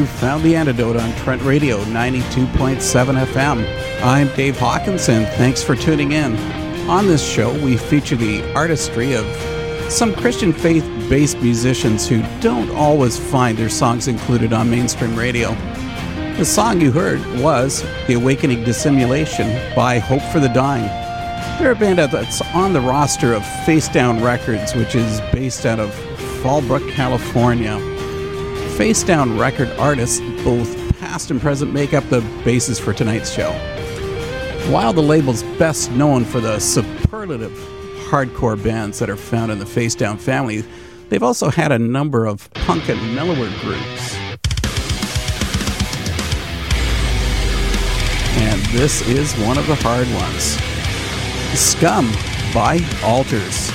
You found The Antidote on Trent Radio 92.7 FM. I'm Dave Hawkins, and thanks for tuning in. On this show, we feature the artistry of some Christian faith-based musicians who don't always find their songs included on mainstream radio. The song you heard was The Awakening to Simulation by Hope for the Dying. They're a band that's on the roster of Facedown Records, which is based out of Fallbrook, California. Facedown record artists, both past and present, make up the basis for tonight's show. While the label's best known for the superlative hardcore bands that are found in the Facedown family, they've also had a number of punk and mellower groups. And this is one of the hard ones. Scum by Altars.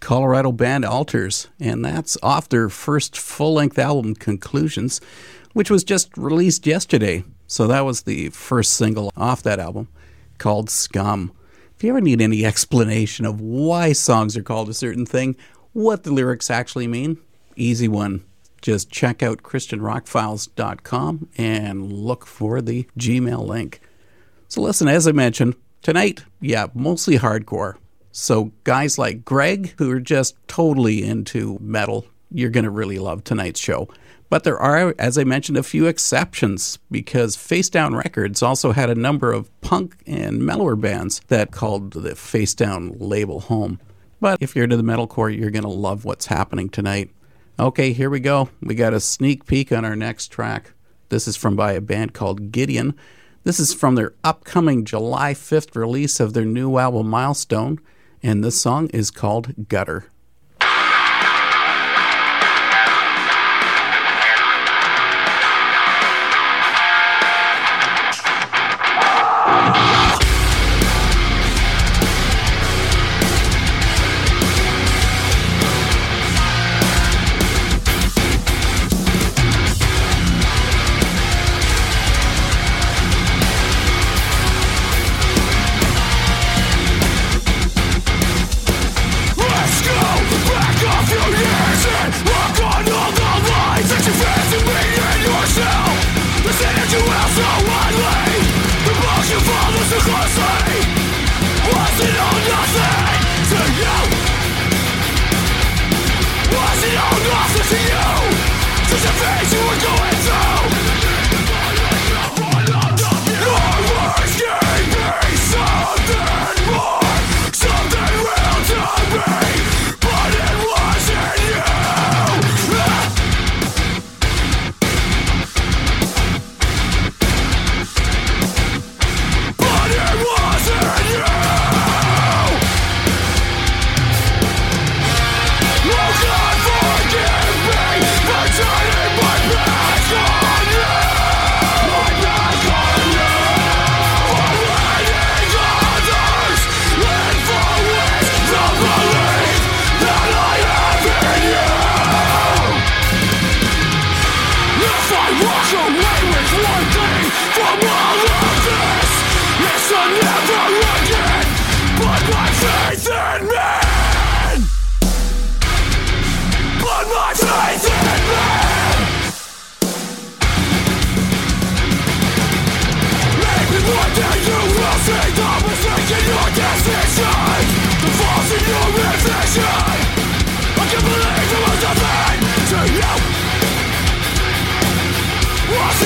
Colorado band Altars, and that's off their first full-length album, Conclusions, which was just released yesterday. So that was the first single off that album, called Scum. If you ever need any explanation of why songs are called a certain thing, what the lyrics actually mean, easy one. Just check out ChristianRockfiles.com and look for the Gmail link. So listen, as I mentioned, tonight, mostly hardcore. So guys like Greg, who are just totally into metal, you're going to really love tonight's show. But there are, as I mentioned, a few exceptions, because Facedown Records also had a number of punk and mellower bands that called the Facedown label home. But if you're into the metalcore, you're going to love what's happening tonight. Okay, here we go. We got a sneak peek on our next track. This is by a band called Gideon. This is from their upcoming July 5th release of their new album, Milestone. And this song is called Gutter. Go!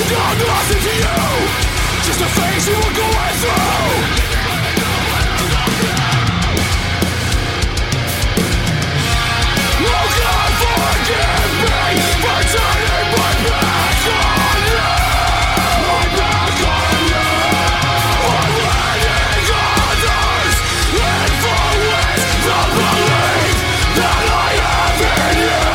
God that I sent to you, just a phase you were going through. Oh God, forgive me for turning my back on you. My back on you. For letting others influence the belief that I have in you.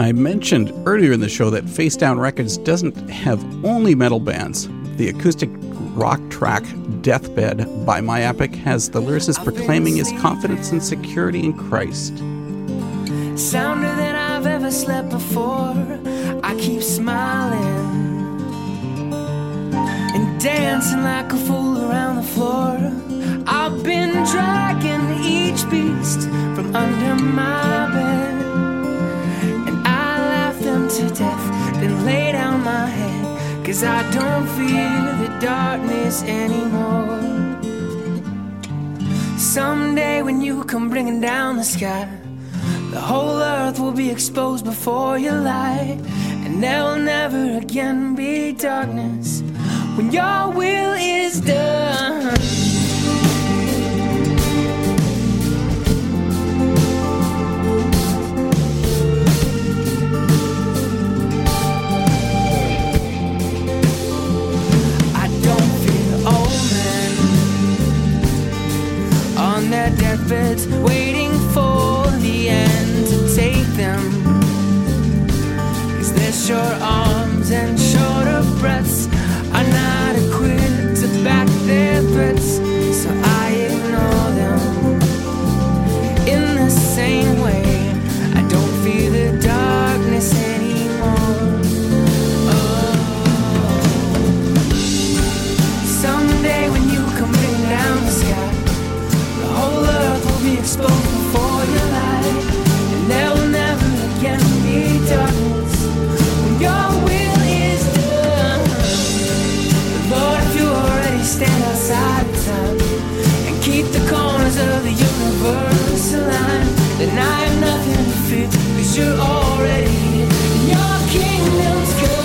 I mentioned earlier in the show that Facedown Records doesn't have only metal bands. The acoustic rock track Deathbed by My Epic has the lyricist proclaiming his confidence and security in Christ. Sounder than I've ever slept before, I keep smiling and dancing like a fool around the floor. I've been dragging each beast from under my bed. To death, then lay down my head, 'cause I don't fear the darkness anymore. Someday when you come bringing down the sky, the whole earth will be exposed before your light, and there'll never again be darkness when your will is done. Their deathbeds, waiting for the end to take them, 'cause their short arms and shorter breaths are not equipped to back their threats, so I ignore them. In the same way, I don't fear the darkness anymore. Oh, someday when you come down the sky, whole earth will be exposed before your light, and there will never again be darkness when your will is done. Lord, if you already stand outside of time and keep the corners of the universe aligned, then I have nothing to fear, 'cause you're already here and your kingdom's good.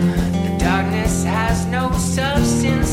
The darkness has no substance.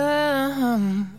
come.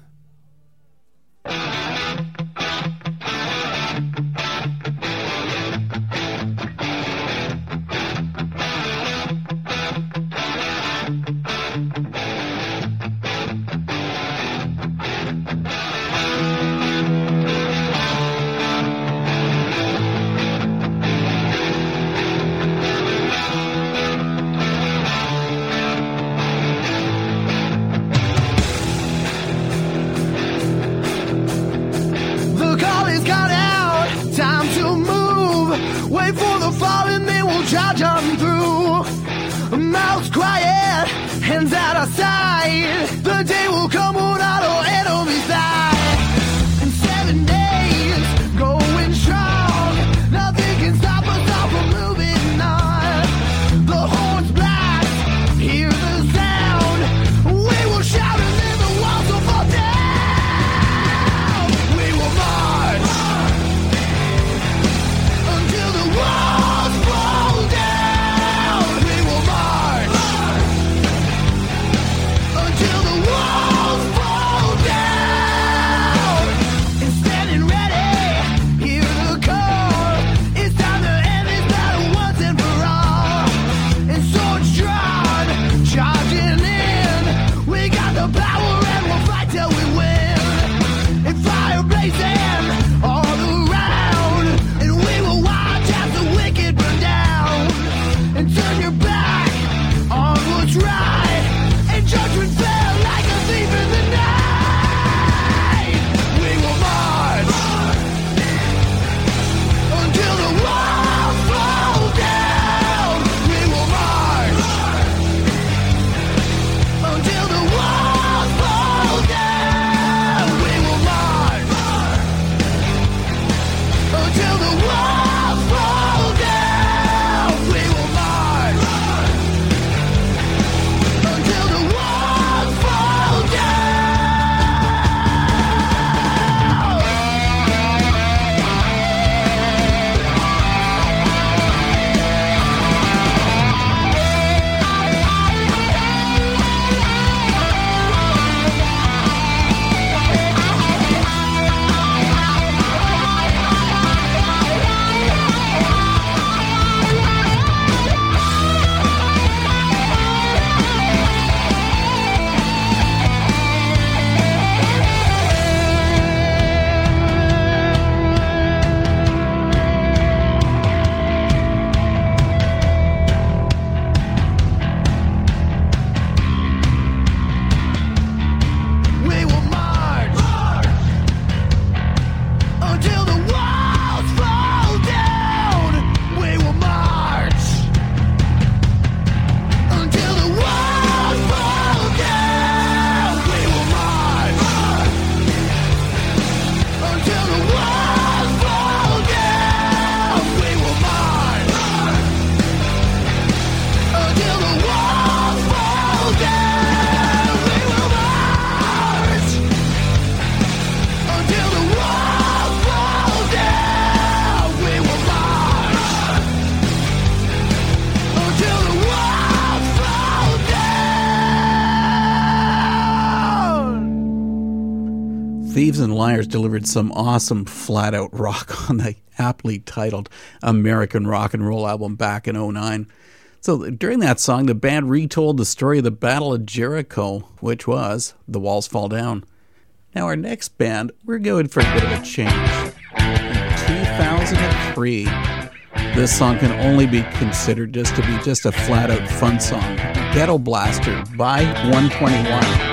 Thieves and Liars delivered some awesome flat-out rock on the aptly titled American Rock and Roll album back in 2009. So during that song, the band retold the story of the Battle of Jericho, which was The Walls Fall Down. Now our next band, we're going for a bit of a change. In 2003, this song can only be considered just to be just a flat-out fun song. Ghetto Blaster by 121. Place.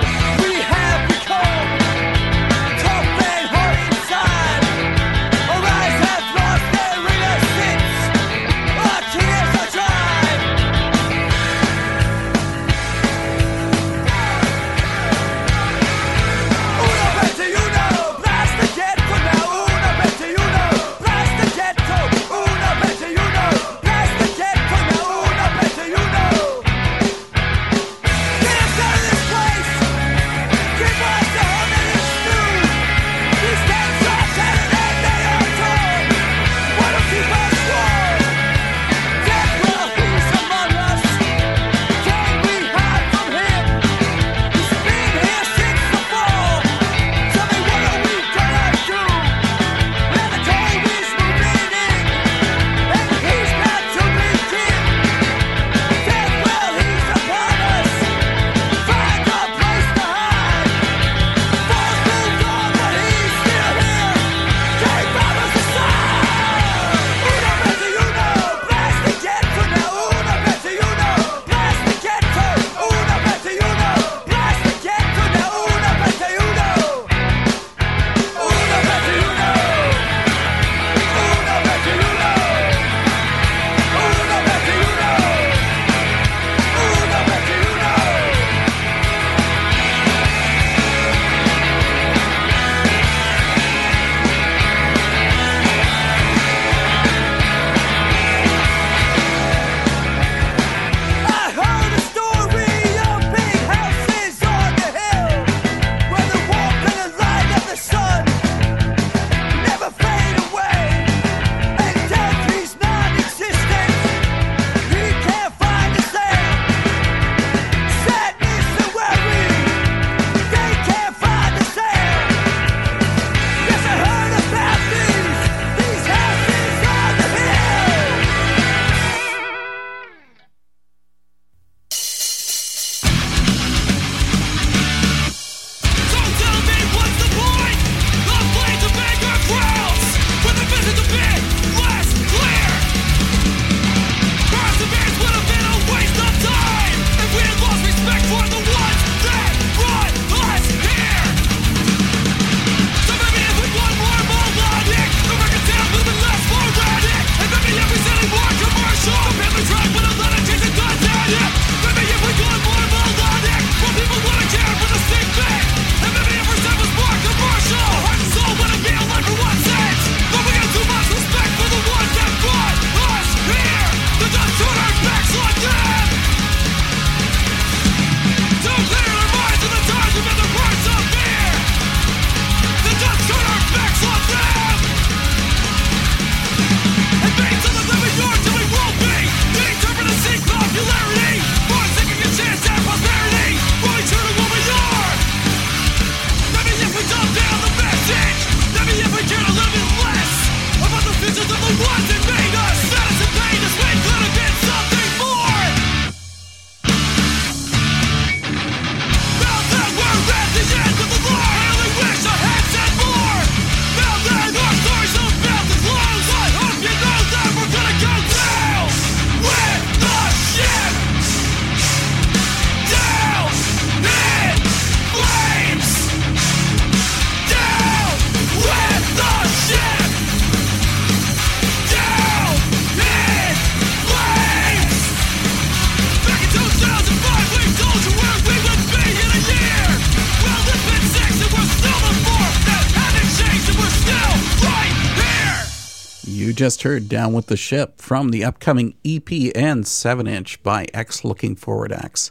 You just heard Down With the Ship from the upcoming EP and 7-inch by X Looking Forward X.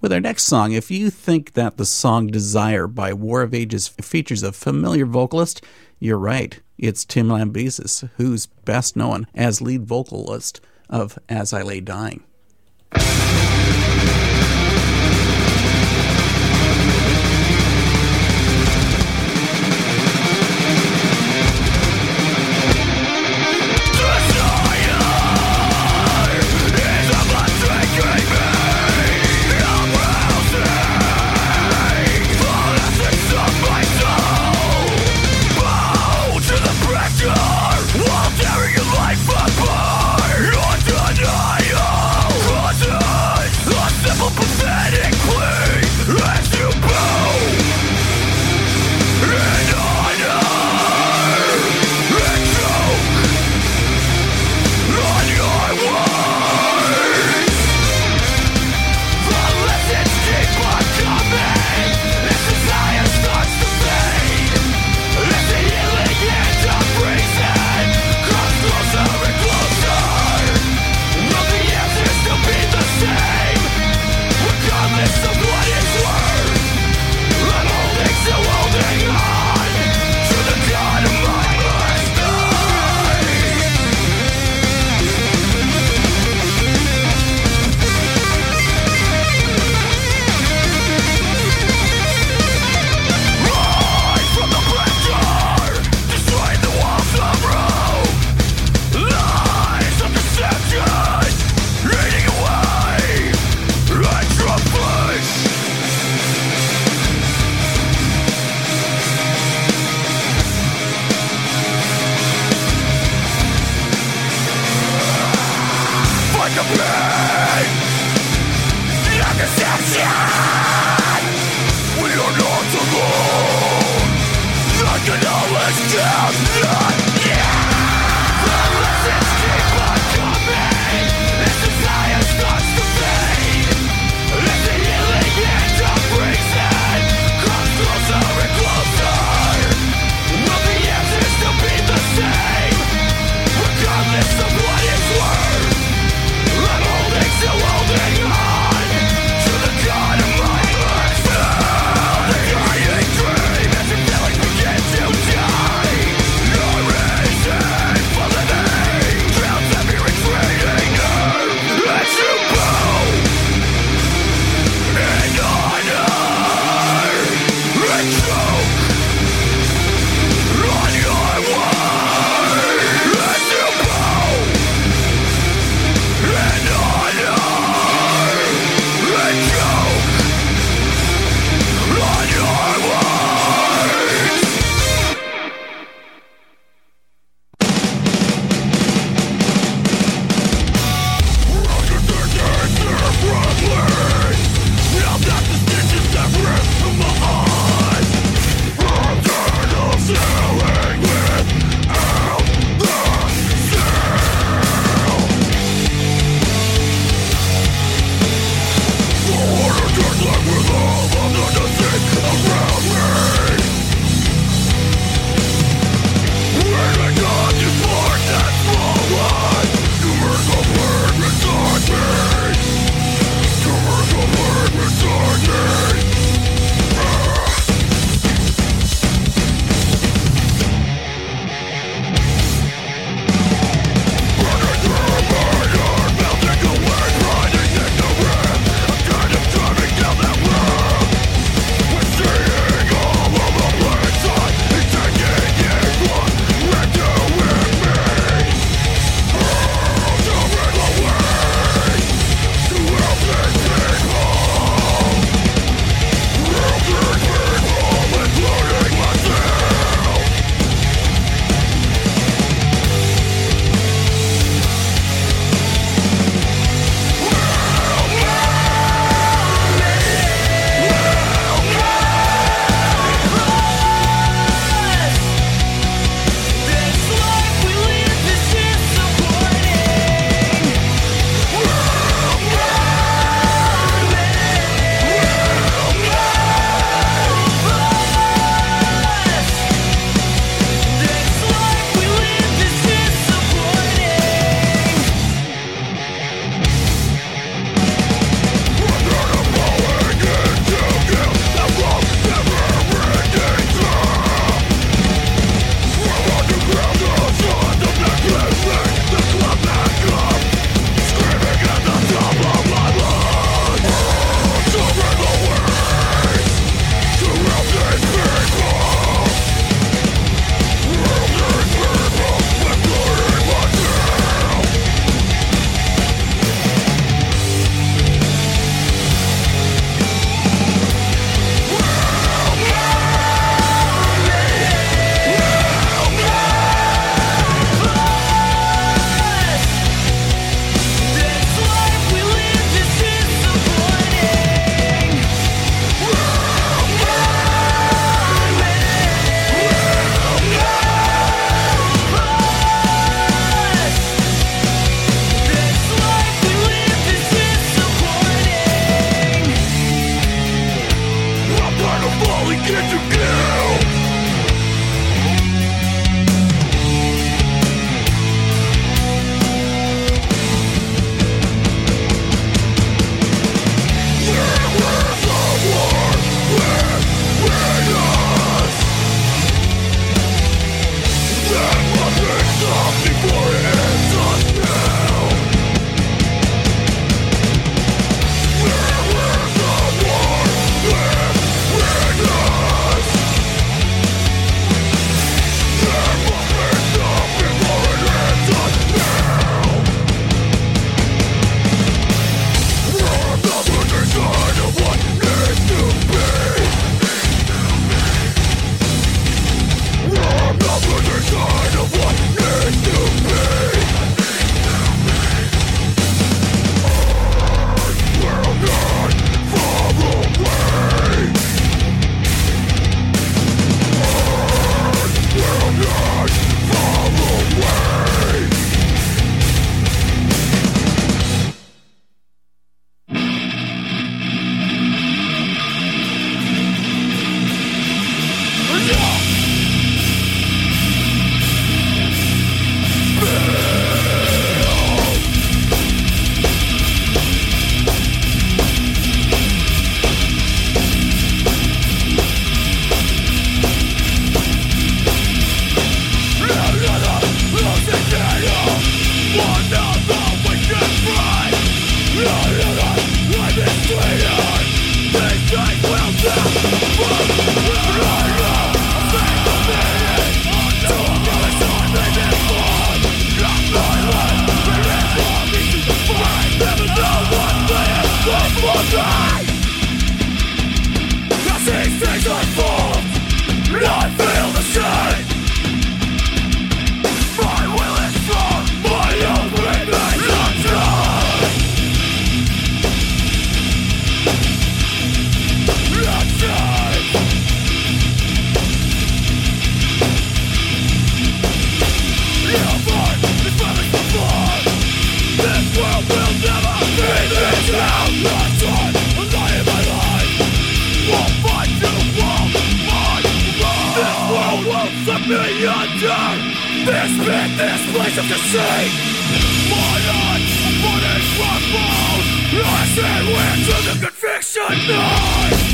With our next song, if you think that the song Desire by War of Ages features a familiar vocalist, you're right. It's Tim Lambesis, who's best known as lead vocalist of As I Lay Dying. We'll tear your life apart. Undeniable. down this pit, this place of deceit. My life, money from bone. I said we're to the conviction night.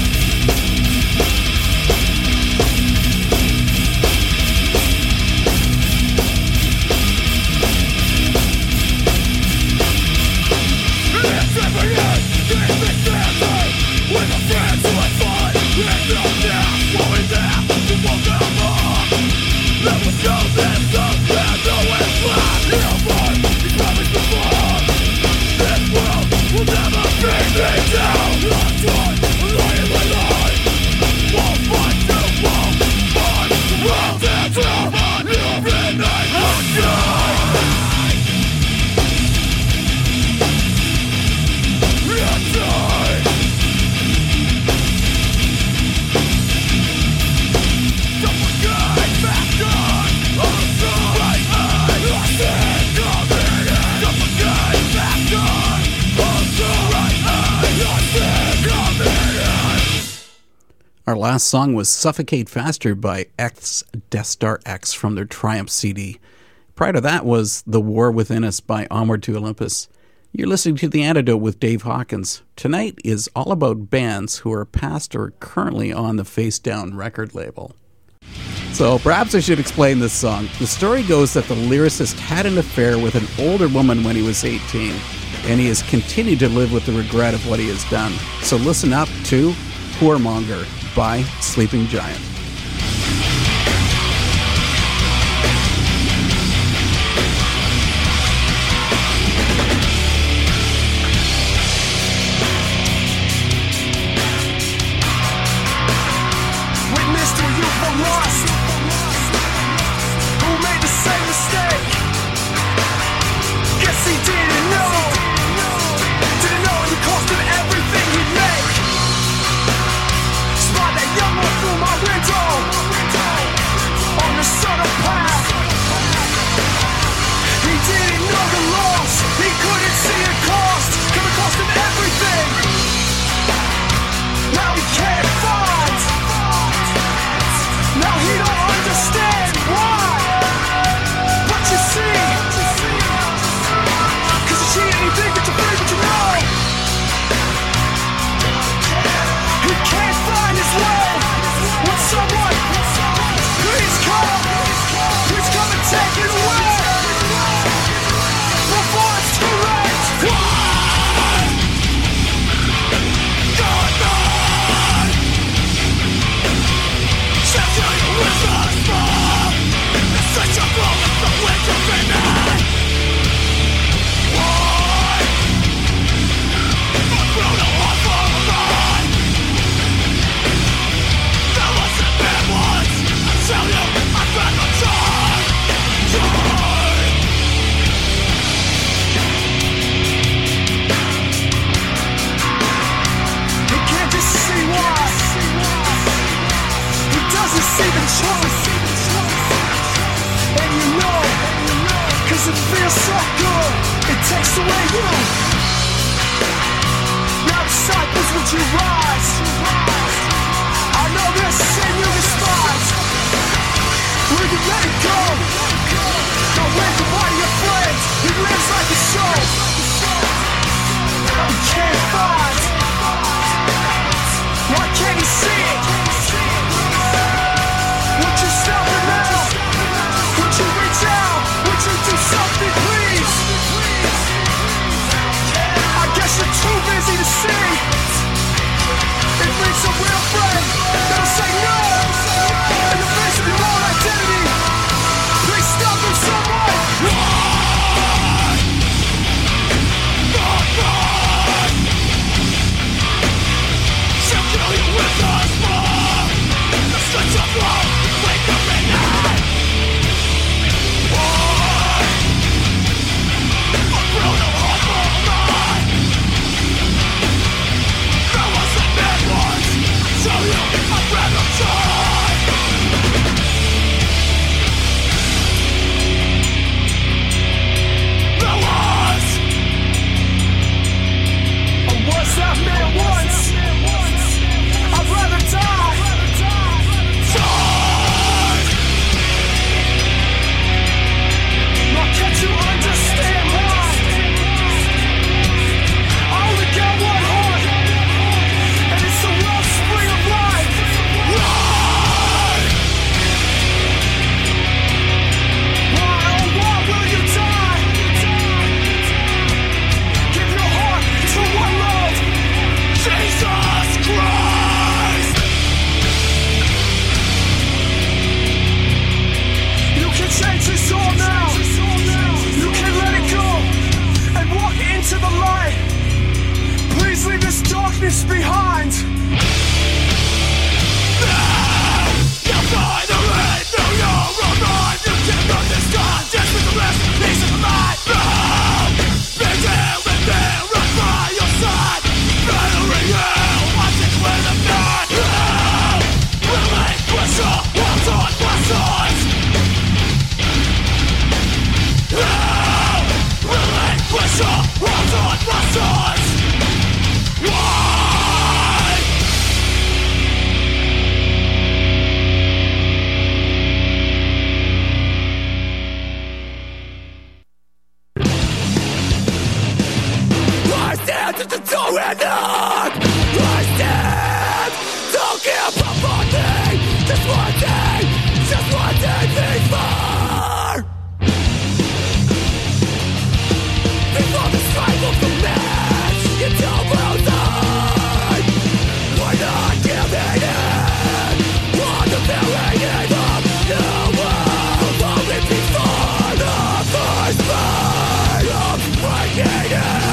It's evident, they've been standing with the friends who I fought. It's not now, what we there, you won't ever. There was no this, no that, no it's flat. Nearby, you promised before. This world will never bring me down. I'm done, I'm lying my life. Won't fight you, won't fight. Won't dance out, I'm living in the sky. Our last song was Suffocate Faster by X Death Star X from their Triumph CD. Prior to that was The War Within Us by Onward to Olympus. You're listening to The Antidote with Dave Hawkins. Tonight is all about bands who are past or currently on the Facedown record label. So perhaps I should explain this song. The story goes that the lyricist had an affair with an older woman when he was 18, and he has continued to live with the regret of what he has done. So listen up to Poor Monger by Sleeping Giant. It's a real friend that'll say no. darkness behind. Now, you find the red through your own mind. You can't run this contest with the rest. Peace of mind. Now, they're down and they're up by your side. Battering hell, watching with a gun. Now, relinquish your walls on my sides. Now, relinquish your walls on my sides. At the door and knock. I stand, don't give up on me. Just one day before. Before the strife of the match, it's almost on. We're not giving in on the very end of the world. Only before the first fight of breaking in.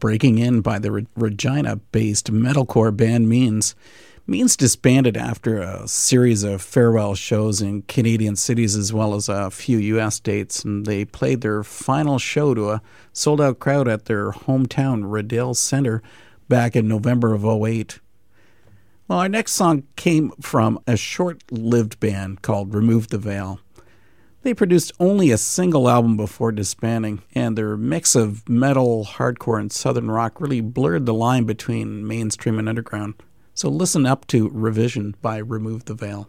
Breaking in by the Regina-based metalcore band Means. Means disbanded after a series of farewell shows in Canadian cities as well as a few U.S. dates, and they played their final show to a sold-out crowd at their hometown Riddell Center back in November of 2008. Well, our next song came from a short-lived band called Remove the Veil. They produced only a single album before disbanding, and their mix of metal, hardcore, and southern rock really blurred the line between mainstream and underground. So listen up to Revision by Remove the Veil.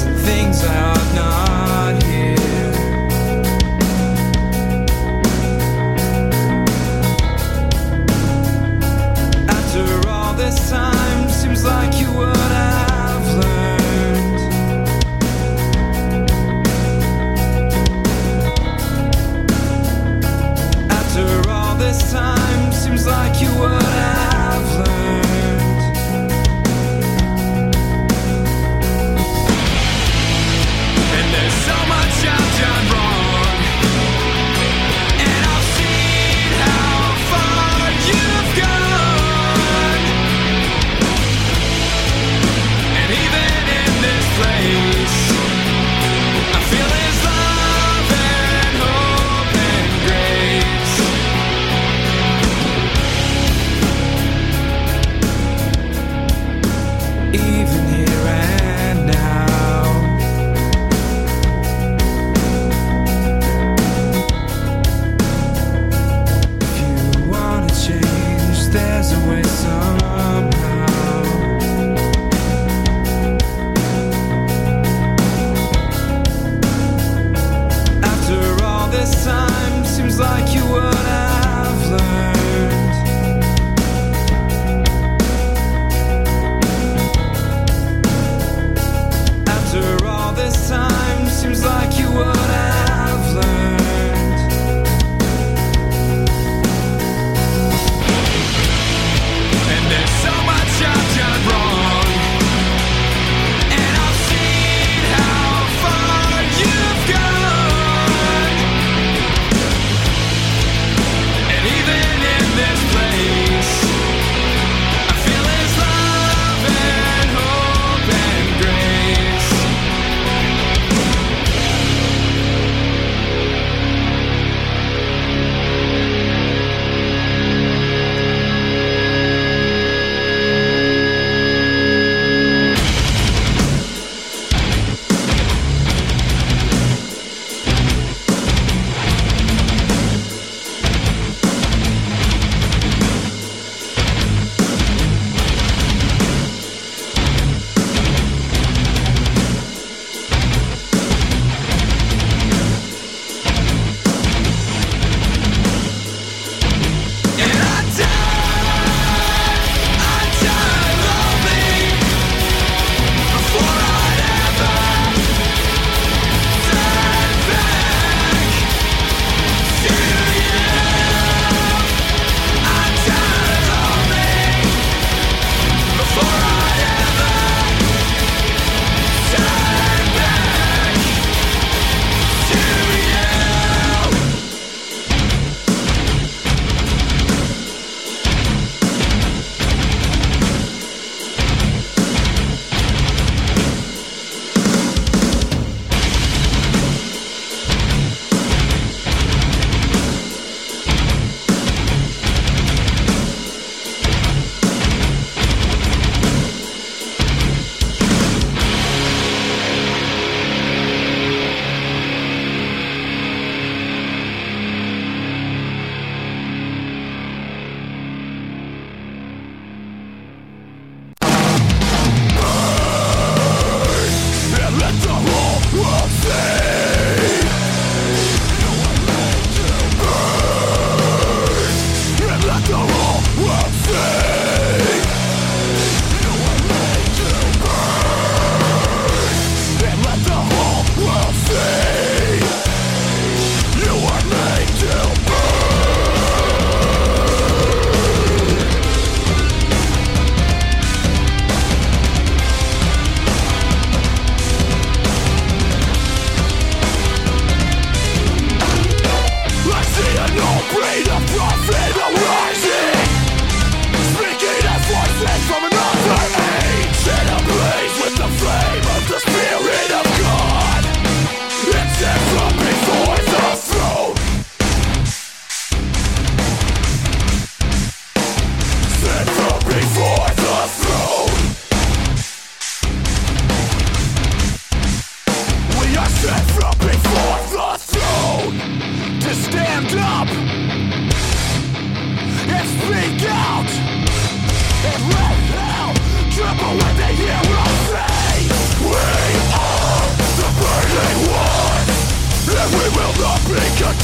And things I ought not hear.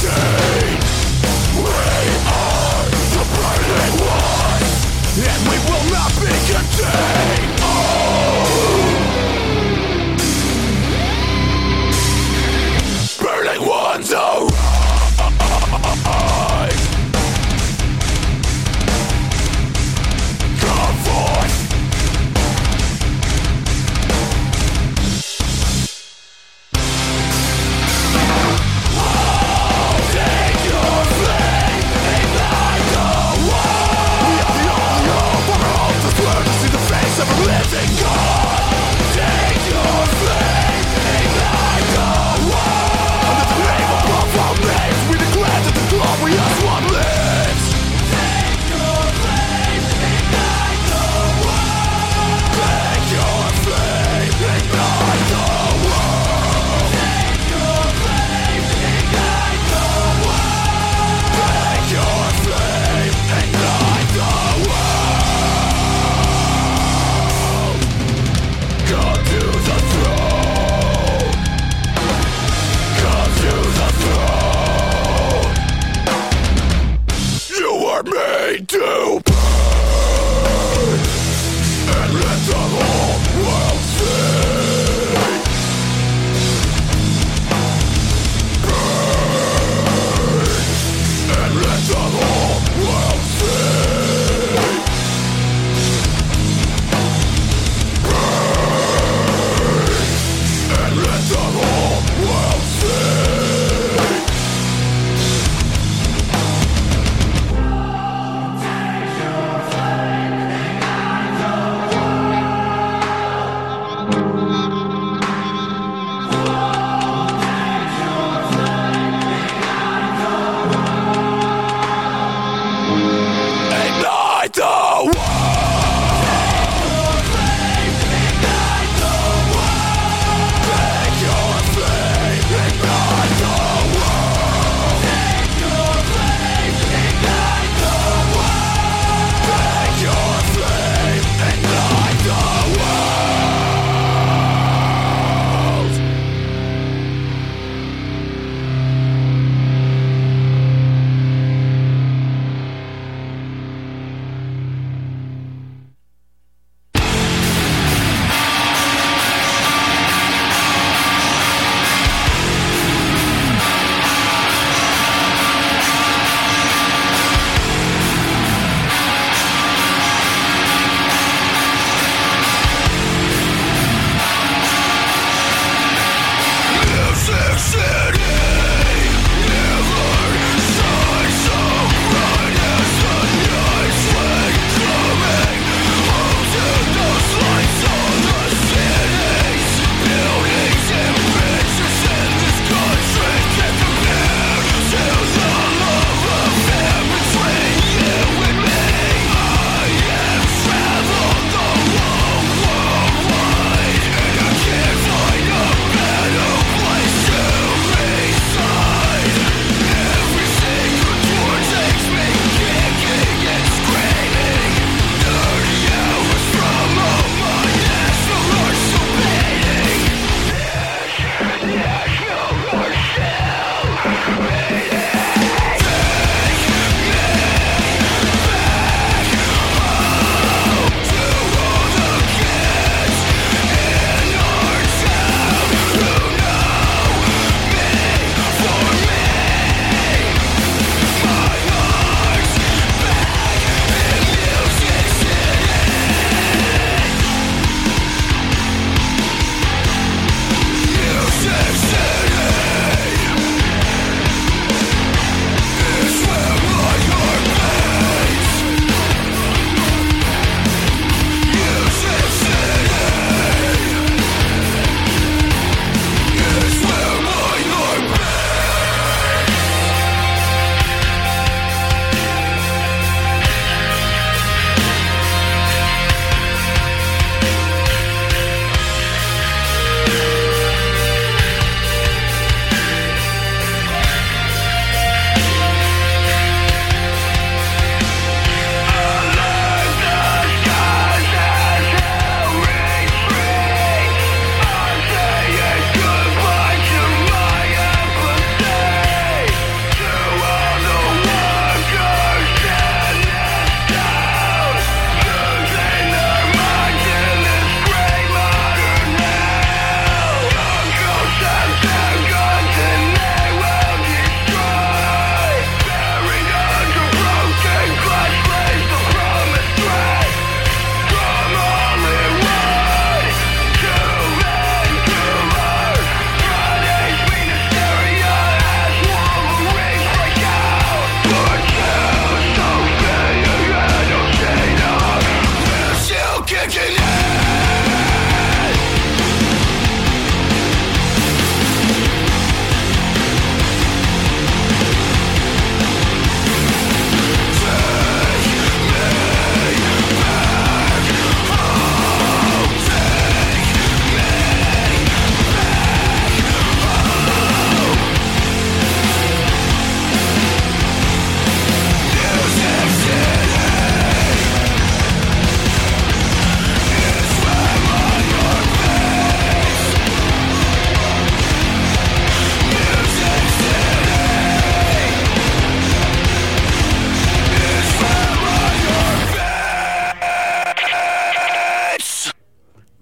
Indeed, we are the burning ones, and we will not be contained. Oh, burning ones arise. Come forth. Living God, take your flame, aim like a war. Under the name above all names, we declare that the glorious one lives. Take your flame, ignite the world. Take your flame, ignite the world. Take your flame, ignite the world. Take your flame, ignite the world. Made to burn, and let the whole world see. Burn, and let the whole world see. Burn, and let the whole world see. Yeah.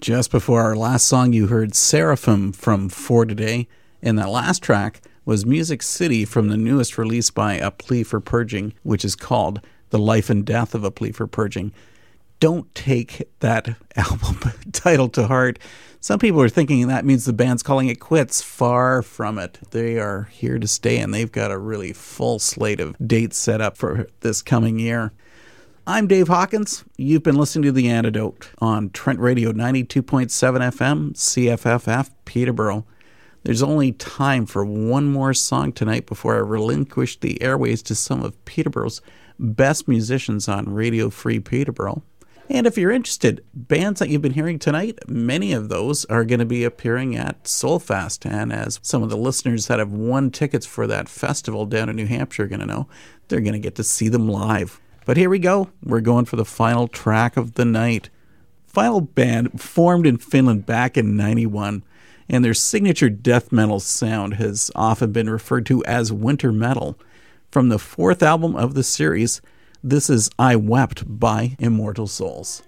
Just before our last song, you heard Seraphim from For Today, and that last track was Music City from the newest release by A Plea for Purging, which is called The Life and Death of A Plea for Purging. Don't take that album title to heart. Some people are thinking that means the band's calling it quits. Far from it. They are here to stay, and they've got a really full slate of dates set up for this coming year. I'm Dave Hawkins. You've been listening to The Antidote on Trent Radio 92.7 FM, CFFF, Peterborough. There's only time for one more song tonight before I relinquish the airways to some of Peterborough's best musicians on Radio Free Peterborough. And if you're interested, bands that you've been hearing tonight, many of those are going to be appearing at Soulfest. And as some of the listeners that have won tickets for that festival down in New Hampshire are going to know, they're going to get to see them live. But here we go. We're going for the final track of the night. Final band formed in Finland back in '91, and their signature death metal sound has often been referred to as winter metal. From the fourth album of the series, this is I Wept by Immortal Souls.